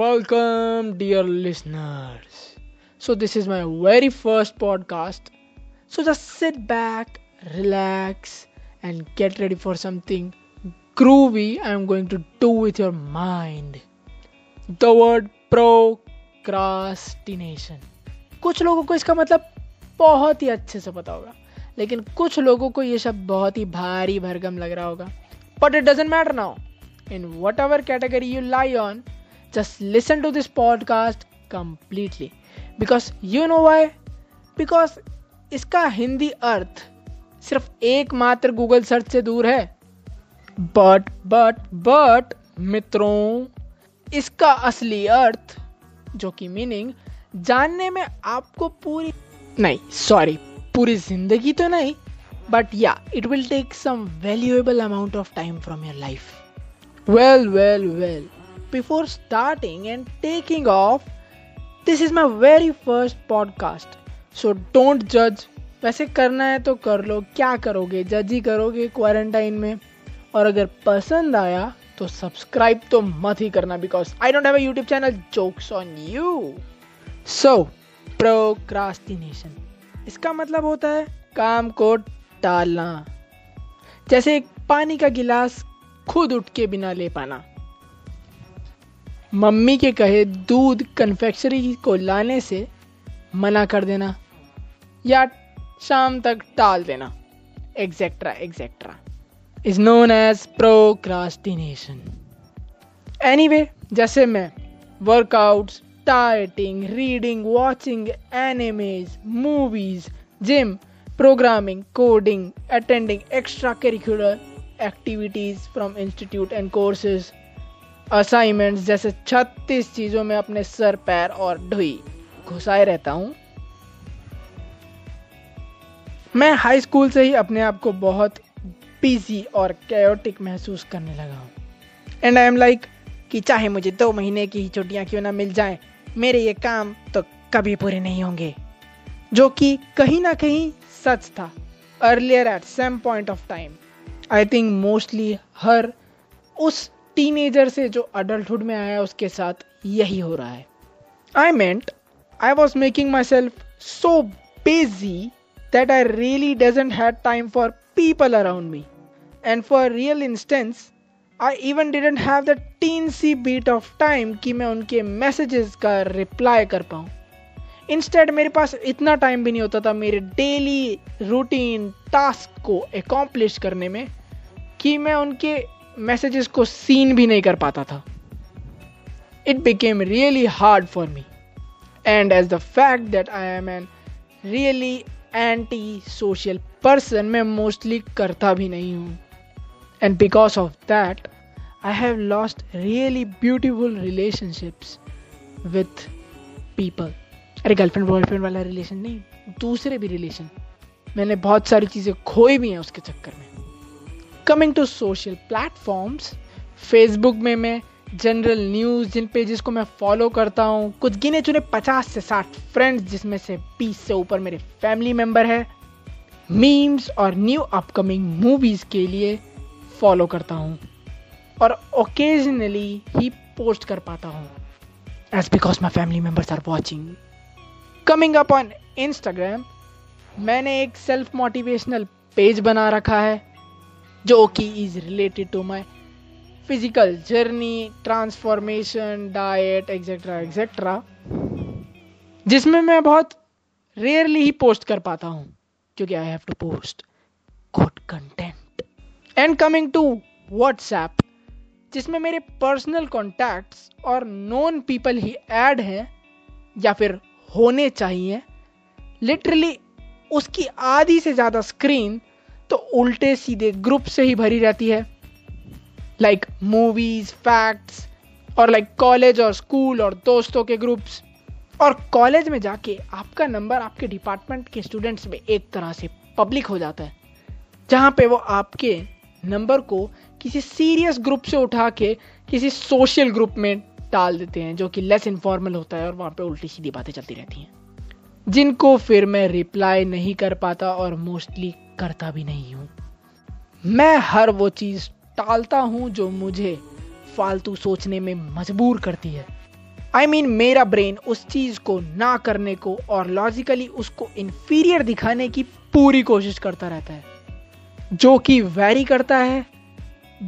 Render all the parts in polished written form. Welcome, dear listeners. So this is my very first podcast. So just sit back, relax, and get ready for something groovy I'm going to do with your mind. The word procrastination. कुछ लोगों को इसका मतलब बहुत ही अच्छे से पता होगा, लेकिन कुछ लोगों को ये शब्द बहुत ही भारी भरगम लग रहा होगा. But it doesn't matter now. In whatever category you lie on, just listen to this podcast completely. Because you know why? Because इसका हिंदी अर्थ सिर्फ एकमात्र गूगल सर्च से दूर है. But मित्रों, इसका असली अर्थ जो कि मीनिंग जानने में आपको पूरी जिंदगी तो नहीं, but yeah, it will take some valuable amount of time from your life. Well. Before starting and taking off, this is my very first podcast. So don't judge. वैसे करना है तो कर लो, क्या करोगे, जज ही करोगे क्वारंटाइन में. और अगर पसंद आया तो सब्सक्राइब तो मत ही करना, because I don't have a YouTube channel. Jokes on you. So procrastination, इसका मतलब होता है काम को टालना. जैसे एक पानी का गिलास खुद उठ के बिना ले पाना, मम्मी के कहे दूध कन्फेक्शनरी को लाने से मना कर देना, या शाम तक टाल देना, etcetera is known as procrastination. Anyway, जैसे मैं workouts, dieting, reading, watching animes, movies, gym, programming, coding, attending extra curricular activities from institute and courses, assignments जैसे 36 चीज़ों में अपने सर, पैर और ढुई घुसाए रहता हूँ. मैं हाई स्कूल से ही अपने आप को बहुत बिजी और कैओटिक महसूस करने लगा हूँ. एंड आई एम लाइक कि चाहे मुझे 2 महीने की ही छुट्टियाँ क्यों ना मिल जाएं, मेरे ये काम तो कभी पूरे नहीं होंगे. जो कि कहीं ना कहीं सच था earlier at some point of time. I think mostly हर उस टीनेजर से जो अडल्टहुड में आया उसके साथ यही हो रहा है. I meant I was making myself so busy that I really doesn't had time for people around me. And for real instance I even didn't have the teensy bit of time कि मैं उनके messages का reply कर पाऊँ. Instead मेरे पास इतना time भी नहीं होता था मेरे डेली रूटीन टास्क को एकम्प्लिश करने में कि मैं उनके मैसेजेस को सीन भी नहीं कर पाता था. It became really hard for me. And as the fact that I am an really anti social person, मैं मोस्टली करता भी नहीं हूँ. And because of that I have lost really beautiful relationships with people. अरे girlfriend boyfriend वाला relation नहीं, दूसरे भी रिलेशन. मैंने बहुत सारी चीज़ें खोई भी हैं उसके चक्कर में. Coming to social platforms, Facebook में मैं जनरल न्यूज़, जिन पेजेस को मैं फॉलो करता हूँ, कुछ गिने चुने 50 से 60 फ्रेंड्स, जिसमें से 20 से ऊपर मेरे फैमिली मेम्बर है, मीम्स और न्यू अपकमिंग मूवीज़ के लिए फॉलो करता हूँ और ओकेजनली ही पोस्ट कर पाता हूँ as because my family members are watching. Coming up on Instagram, मैंने एक सेल्फ मोटिवेशनल पेज बना रखा है जो कि is related to my physical journey, transformation, diet etcetera, जिसमें मैं बहुत रेयरली ही पोस्ट कर पाता हूँ क्योंकि I have to post good content. And coming to WhatsApp, जिसमें मेरे पर्सनल कॉन्टैक्ट्स और नोन पीपल ही ऐड हैं या फिर होने चाहिए. लिटरली उसकी आधी से ज़्यादा स्क्रीन तो उल्टे सीधे ग्रुप से ही भरी रहती है, लाइक मूवीज, फैक्ट्स और लाइक कॉलेज और स्कूल और दोस्तों के ग्रुप्स. और कॉलेज में जाके आपका नंबर आपके डिपार्टमेंट के स्टूडेंट्स में एक तरह से पब्लिक हो जाता है, जहाँ पे वो आपके नंबर को किसी सीरियस ग्रुप से उठा के किसी सोशल ग्रुप में डाल देते हैं जो कि लेस इन्फॉर्मल होता है, और वहाँ पे उल्टी सीधी बातें चलती रहती हैं जिनको फिर मैं रिप्लाई नहीं कर पाता और मोस्टली करता भी नहीं हूँ. मैं हर वो चीज़ टालता हूँ जो मुझे फालतू सोचने में मजबूर करती है. I mean, मेरा ब्रेन उस चीज़ को ना करने को और लॉजिकली उसको इन्फीरियर दिखाने की पूरी कोशिश करता रहता है, जो कि वैरी करता है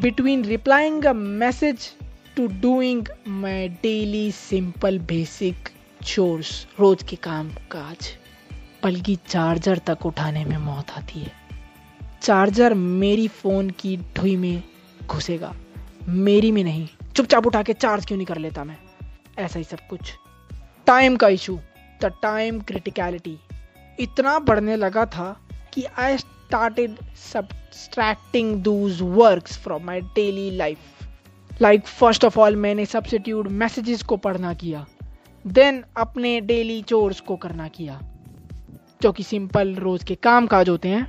between replying a message to doing my daily simple basic chores, रोज के काम काज। बल्कि चार्जर तक उठाने में मौत आती है। चार्जर मेरी फ़ोन की ढुई में घुसेगा, मेरी में नहीं। चुपचाप उठा के चार्ज क्यों नहीं कर लेता मैं? ऐसा ही सब कुछ। टाइम का इशू, द टाइम क्रिटिकलिटी इतना बढ़ने लगा था कि I started subtracting those works from my daily life. Like first of all मैंने सब्स्टिट्यूट मैसेजेस को पढ़ना किया, देन अपने डेली चोर्स को करना किया जो कि सिंपल रोज के काम काज होते हैं।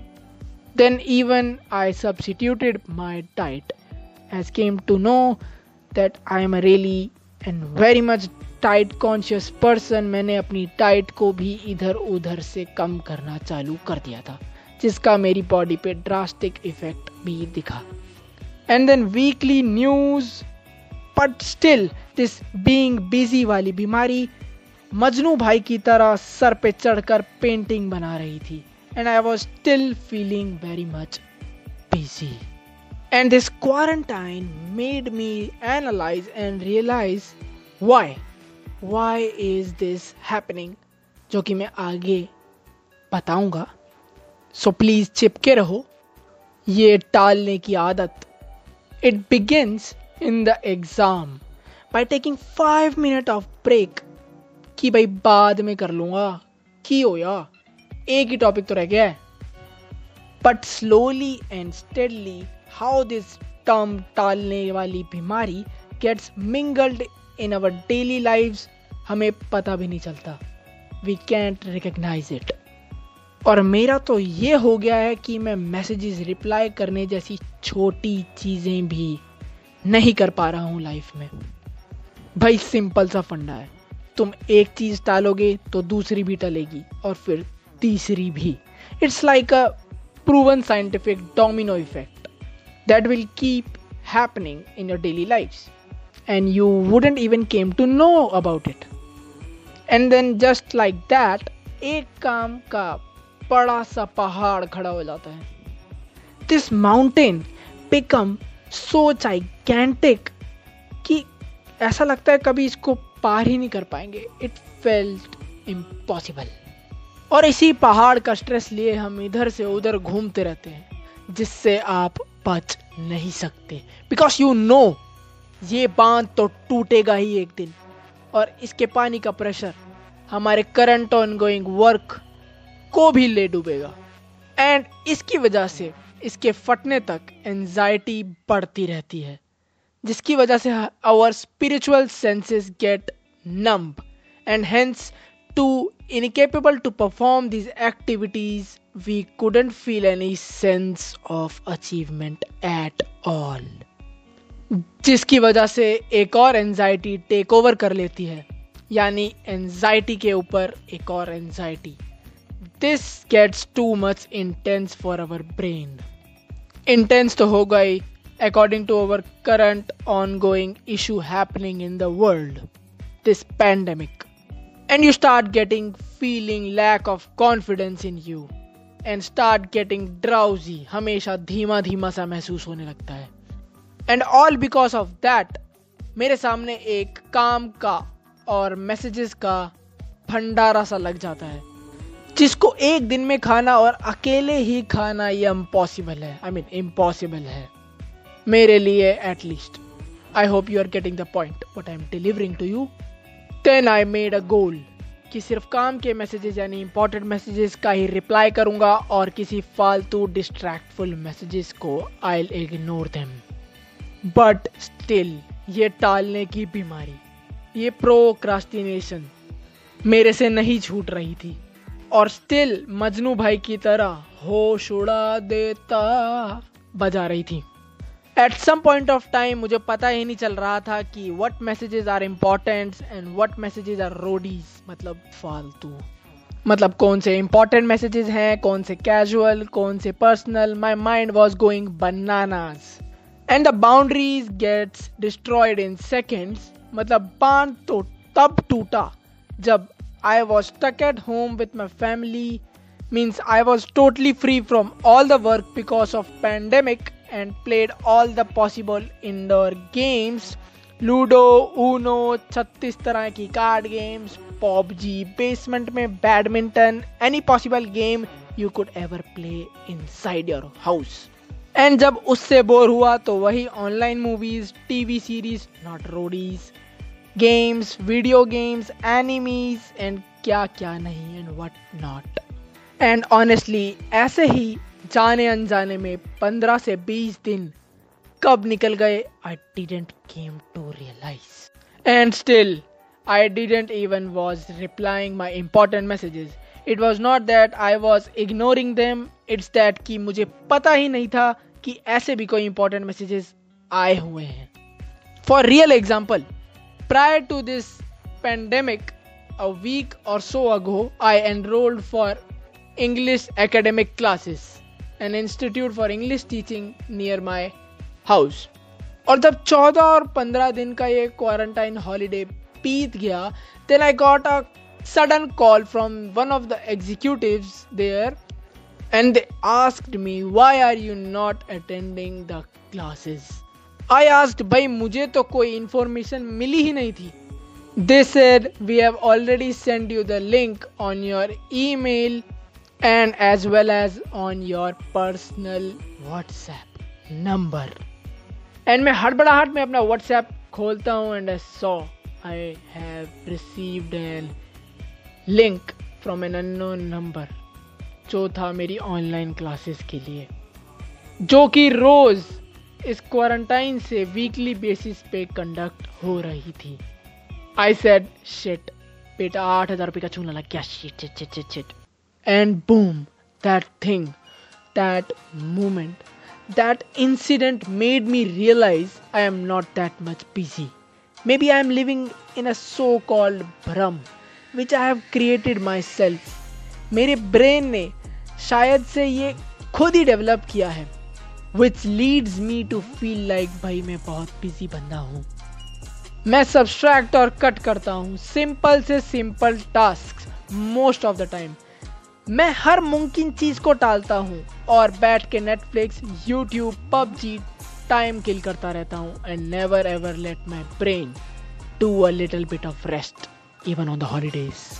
Then even I substituted my diet as came to know that I am really and very much diet conscious person. मैंने अपनी डाइट को भी इधर उधर से कम करना चालू कर दिया था, जिसका मेरी बॉडी पे ड्रास्टिक इफेक्ट भी दिखा। And then weekly news, but still this being busy वाली बीमारी मजनू भाई की तरह सर पे चढ़कर पेंटिंग बना रही थी। And I was still feeling very much busy. And this quarantine made me analyze and realize why. Why is this happening? जो कि मैं आगे बताऊंगा। So please चिपके रहो। ये टालने की आदत। It begins in the exam by taking 5 minutes of break. कि भाई बाद में कर लूँगा। की हो यार, एक ही टॉपिक तो रह गया है। But slowly and steadily how this term टालने वाली बीमारी gets mingled in our daily lives, हमें पता भी नहीं चलता। We can't recognize it। और मेरा तो ये हो गया है कि मैं messages reply करने जैसी छोटी चीज़ें भी नहीं कर पा रहा हूँ लाइफ में। भाई सिंपल सा फंडा है, तुम एक चीज़ टालोगे तो दूसरी भी टलेगी और फिर तीसरी भी। It's like a proven scientific domino effect that will keep happening in your daily lives and you wouldn't even came to know about it. And then just like that, एक काम का बड़ा सा पहाड़ खड़ा हो जाता है। This mountain become so gigantic कि ऐसा लगता है कभी इसको पार ही नहीं कर पाएंगे। It felt impossible। और इसी पहाड़ का स्ट्रेस लिए हम इधर से उधर घूमते रहते हैं, जिससे आप बच नहीं सकते। बिकॉज यू नो ये बांध तो टूटेगा ही एक दिन, और इसके पानी का प्रेशर हमारे करंट ऑन गोइंग वर्क को भी ले डूबेगा। एंड इसकी वजह से इसके फटने तक एंजाइटी बढ़ती रहती है, जिसकी वजह से our spiritual senses get numb and hence to incapable to perform these activities we couldn't feel any sense of achievement at all, जिसकी वजह से एक और एंजाइटी टेक ओवर कर लेती है, यानी एंजाइटी के ऊपर एक और anxiety. This gets too much intense for our brain. Intense तो हो गई according to our current ongoing issue happening in the world, this pandemic. And you start getting feeling lack of confidence in you and start getting drowsy, हमेशा धीमा धीमा सा महसूस होने लगता है। And all because of that, मेरे सामने एक काम का और messages का भंडारा सा लग जाता है, जिसको एक दिन में खाना और अकेले ही खाना ये impossible है। impossible है मेरे लिए at least। I hope you are getting the point what I am delivering to you. Then I made a goal कि सिर्फ काम के मैसेजेस यानी इंपॉर्टेंट मैसेजेस का ही रिप्लाई करूँगा और किसी फालतू डिस्ट्रैक्टफुल मैसेजेस को I'll ignore them। But still ये टालने की बीमारी, ये प्रोक्रास्टिनेशन मेरे से नहीं छूट रही थी, और still मजनू भाई की तरह होश उड़ा देता बजा रही थी। At some point of time मुझे पता ही नहीं चल रहा था कि what messages are important and what messages are roadies, मतलब फालतू, मतलब कौन से important messages हैं, कौन से casual, कौन से personal। My mind was going bananas and the boundaries gets destroyed in seconds। मतलब बांध तो तब टूटा जब I was stuck at home with my family means I was totally free from all the work because of pandemic and played all the possible indoor games ludo Uno 36 तरह की card games PUBG basement में badminton any possible game you could ever play inside your house. And जब उससे bore हुआ तो वही online movies TV series not Roadies games video games enemies and क्या क्या नहीं and what not. And honestly ऐसे ही जाने अनजाने में 15 से 20 दिन कब निकल गए I didn't came to realise and still I didn't even was replying my important messages. It was not that I was ignoring them, it's that कि मुझे पता ही नहीं था कि ऐसे भी कोई इंपॉर्टेंट मैसेजेस आए हुए हैं। For real example prior to this pandemic a week or so ago I enrolled for English academic classes an institute for English teaching near my house aur jab 14 aur 15 din ka ye quarantine holiday beet gaya then I got a sudden call from one of the executives there and they asked me why are you not attending the classes। I asked भाई मुझे तो कोई information मिली ही नहीं थी। They said we have already sent you the link on your email and as well as on your personal WhatsApp number। And मैं हड़बड़ाहट में अपना WhatsApp खोलता हूँ and I saw I have received a link from an unknown number जो था मेरी online classes के लिए जो कि रोज़ इस क्वारंटाइन से वीकली बेसिस पे कंडक्ट हो रही थी। आई सेड शिट बेटा 8,000 रुपये का चूना लग गया shit and boom that thing that moment that incident made me realise I am not that much busy maybe I am living in a so called भ्रम which I have created myself. मेरे brain ने शायद से ये खुद ही develop किया है Which leads me to feel like भाई मैं बहुत busy बंदा हूँ। मैं subtract और कट करता हूँ सिंपल से simple task most of the time. मैं हर मुमकिन चीज़ को टालता हूँ और बैठ के Netflix YouTube PUBG time kill करता रहता हूँ and never ever let my brain do a little bit of rest even on the holidays.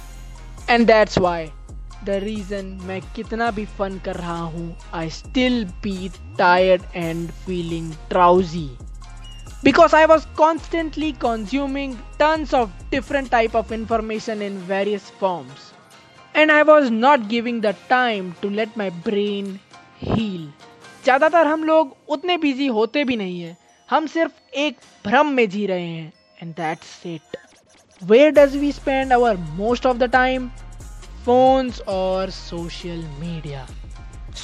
And that's why The reason मैं कितना भी फन कर रहा हूँ I still be tired and feeling drowsy because I was constantly consuming tons of different type of information in various forms and I was not giving the time to let my brain heal। ज़्यादातर हम लोग उतने busy होते भी नहीं हैं, हम सिर्फ एक भ्रम में जी रहे हैं and that's it। Where does we spend our most of the time? Phones और सोशल मीडिया।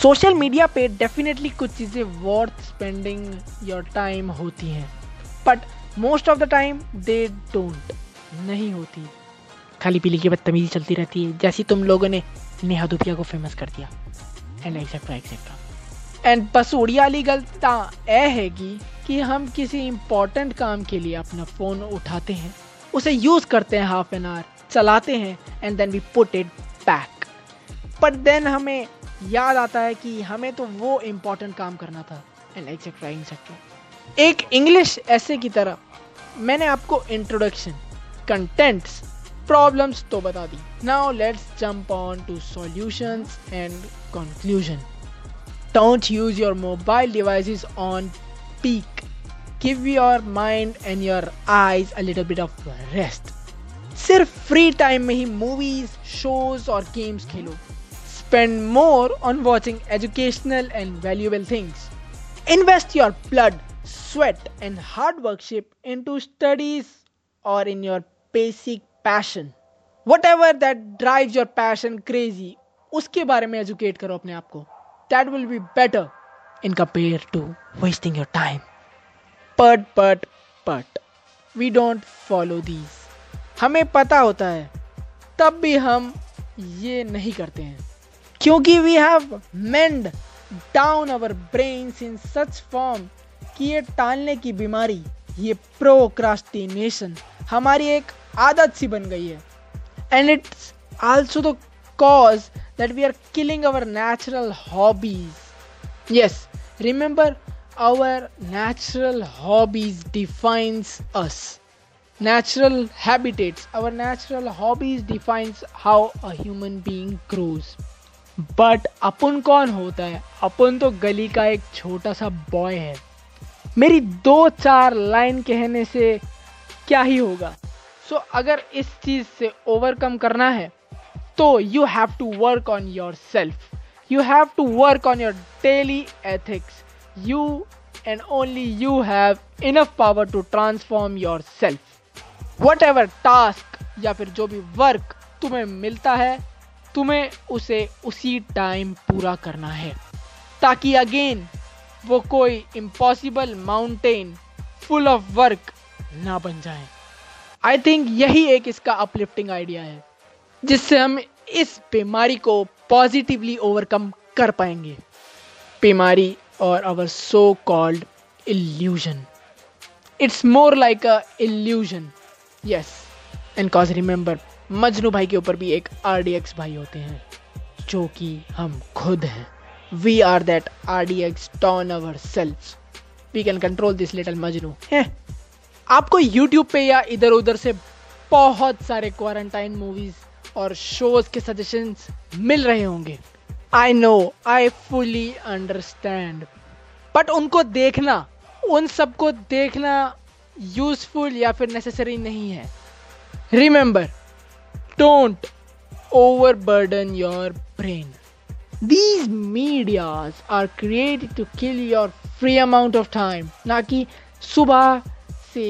सोशल मीडिया पे डेफिनेटली कुछ चीज़ें वर्थ स्पेंडिंग योर टाइम होती हैं but most of the time they don't नहीं होती। खाली पीली की बदतमीजी चलती रहती है जैसी तुम लोगों ने नेहा धुपिया को फेमस कर दिया एंड एक्सेट्रा एक्सेट्रा। एंड बस उड़ियाली गलता यह है कि हम किसी इम्पोर्टेंट काम के लिए अपना फ़ोन उठाते हैं उसे यूज़ करते हैं हाफ एन आवर चलाते हैं and then we put it back but then हमें याद आता है कि हमें तो वो इम्पोर्टेंट काम करना था एंड एक्सेट्रा एक्सेट्रा। एक इंग्लिश ऐसे की तरह मैंने आपको इंट्रोडक्शन कंटेंट्स प्रॉब्लम्स तो बता दी। Now let's jump on to solutions and conclusion. Don't use your mobile devices on peak. Give your mind and your eyes a little bit of rest. सिर्फ फ्री टाइम में ही movies shows और games खेलो। Spend more on watching educational and valuable things. Invest your blood sweat and hard worship into studies और in your basic passion. Whatever that drives your passion crazy उसके बारे में educate करो अपने आप को। That will be better in compare to wasting your time. But we don't follow these. हमें पता होता है तब भी हम ये नहीं करते हैं क्योंकि we have mend down our brains in such form कि ये टालने की बीमारी ये प्रोक्रास्टिनेशन हमारी एक आदत सी बन गई है. And it's also the cause that we are killing our natural hobbies. Yes, remember, our natural hobbies defines us. Natural habitats, our natural hobbies defines how a human being grows. But अपन कौन होता है? अपन तो गली का एक छोटा सा बॉय है. मेरी 2-4 लाइन कहने से क्या ही होगा. So अगर इस चीज़ से ओवरकम करना है तो you have to work on yourself. You have to work on your daily ethics. You and only you have enough power to transform yourself. Whatever task या फिर जो भी वर्क तुम्हें मिलता है, तुम्हें उसे उसी टाइम पूरा करना है, ताकि अगेन वो कोई impossible mountain full of work ना बन जाए. आई थिंक यही एक इसका अपलिफ्टिंग आइडिया है, जिससे हम इस बीमारी को पॉजिटिवली ओवरकम कर पाएंगे. बीमारी और our so called illusion. It's more like a illusion. Yes, and cause remember, Majnu भाई के ऊपर भी एक RDX भाई होते हैं, जो कि हम खुद हैं. We are that RDX don ourself. We can control this little Majnu. आपको YouTube पे या इधर उधर से बहुत सारे क्वारंटाइन मूवीज और शोज के सजेशंस मिल रहे होंगे. I know, I fully understand. But उनको देखना, उन सबको देखना यूजफुल या फिर नेसेसरी नहीं है. Remember, don't overburden your brain. These medias are created to kill your free amount of time, ना कि सुबह से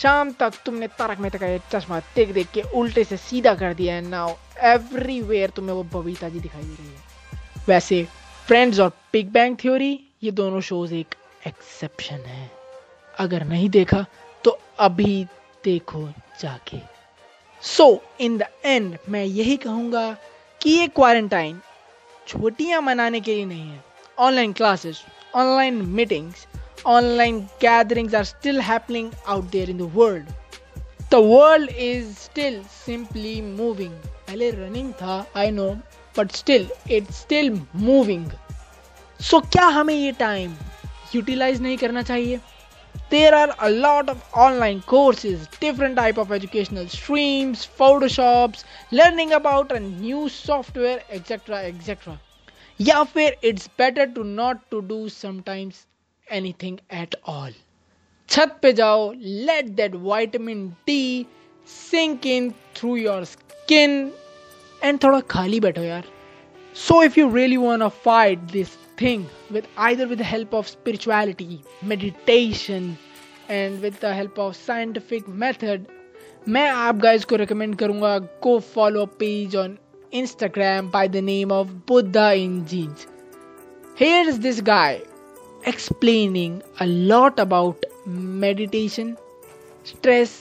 शाम तक तुमने तारक मेहता का चश्मा देख देख के उल्टे से सीधा कर दिया है. नाउ एवरीवेयर तुम्हें वो बबीता जी दिखाई दे रही है. वैसे फ्रेंड्स और बिग बैंग थ्योरी, ये दोनों शोज एक एक्सेप्शन है. अगर नहीं देखा तो अभी देखो जाके. सो इन द एंड मैं यही कहूँगा कि ये क्वारंटाइन छुट्टियाँ मनाने के लिए नहीं है. Online classes, online meetings, online gatherings are still happening out there in the world. The world is still simply moving. पहले रनिंग था, I know, but still it's still moving. So क्या हमें ये टाइम यूटिलाइज नहीं करना चाहिए? There are a lot of online courses, different type of educational streams, photoshops, learning about a new software, etc. etc. या फिर it's better to not to do sometimes anything at all. छत पे जाओ, let that vitamin D sink in through your skin and थोड़ा खाली बैठो यार. So if you really want to fight this thing with the help of spirituality, meditation and with the help of scientific method, मैं आप guys को recommend करूँगा go follow page on Instagram by the name of Buddha in Jeans. Here is this guy explaining a lot about meditation, stress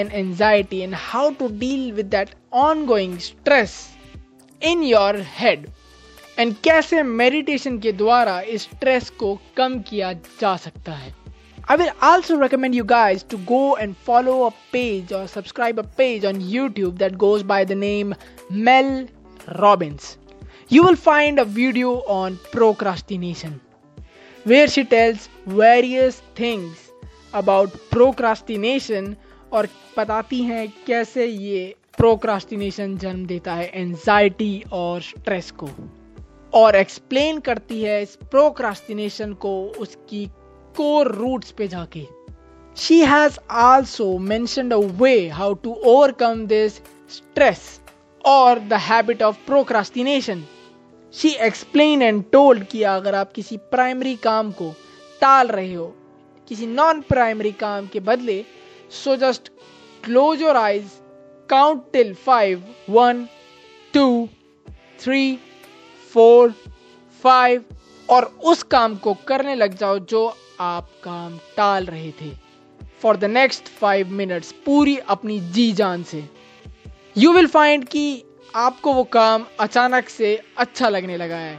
and anxiety and how to deal with that ongoing stress in your head. And कैसे meditation के द्वारा इस stress को कम किया जा सकता है. I will also recommend you guys to go and follow a page और subscribe a page on YouTube that goes by the name Mel Robbins. You will find a video on procrastination where she tells various things about procrastination और बताती हैं कैसे ये procrastination जन्म देता है anxiety और स्ट्रेस को, और एक्सप्लेन करती है इस प्रोक्रास्टिनेशन को उसकी कोर रूट्स पे जाके. She has also mentioned a way how to overcome this stress और the habit of procrastination. She explain and told कि अगर आप किसी प्राइमरी काम को टाल रहे हो किसी नॉन प्राइमरी काम के बदले, so just close your eyes, count till 5, 1, 2, 3 4, 5 और उस काम को करने लग जाओ जो आप काम टाल रहे थे फॉर द नेक्स्ट 5 मिनट्स पूरी अपनी जी जान से. यू विल फाइंड कि आपको वो काम अचानक से अच्छा लगने लगा है.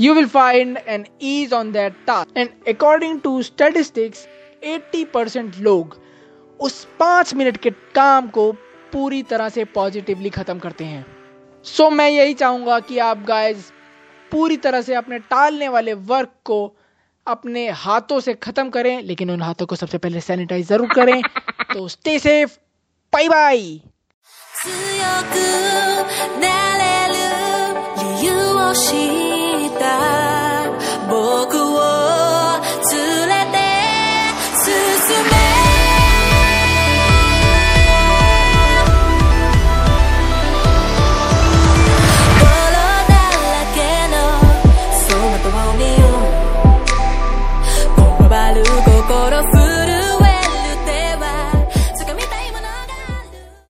You will find an ease on that task and according to statistics 80% लोग उस 5 मिनट के काम को पूरी तरह से पॉजिटिवली ख़त्म करते हैं। सो मैं यही चाहूँगा कि आप गाइस पूरी तरह से अपने टालने वाले वर्क को अपने हाथों से ख़त्म करें, लेकिन उन हाथों को सबसे पहले सैनिटाइज ज़रूर करें। तो स्टे सेफ, बाय बाय।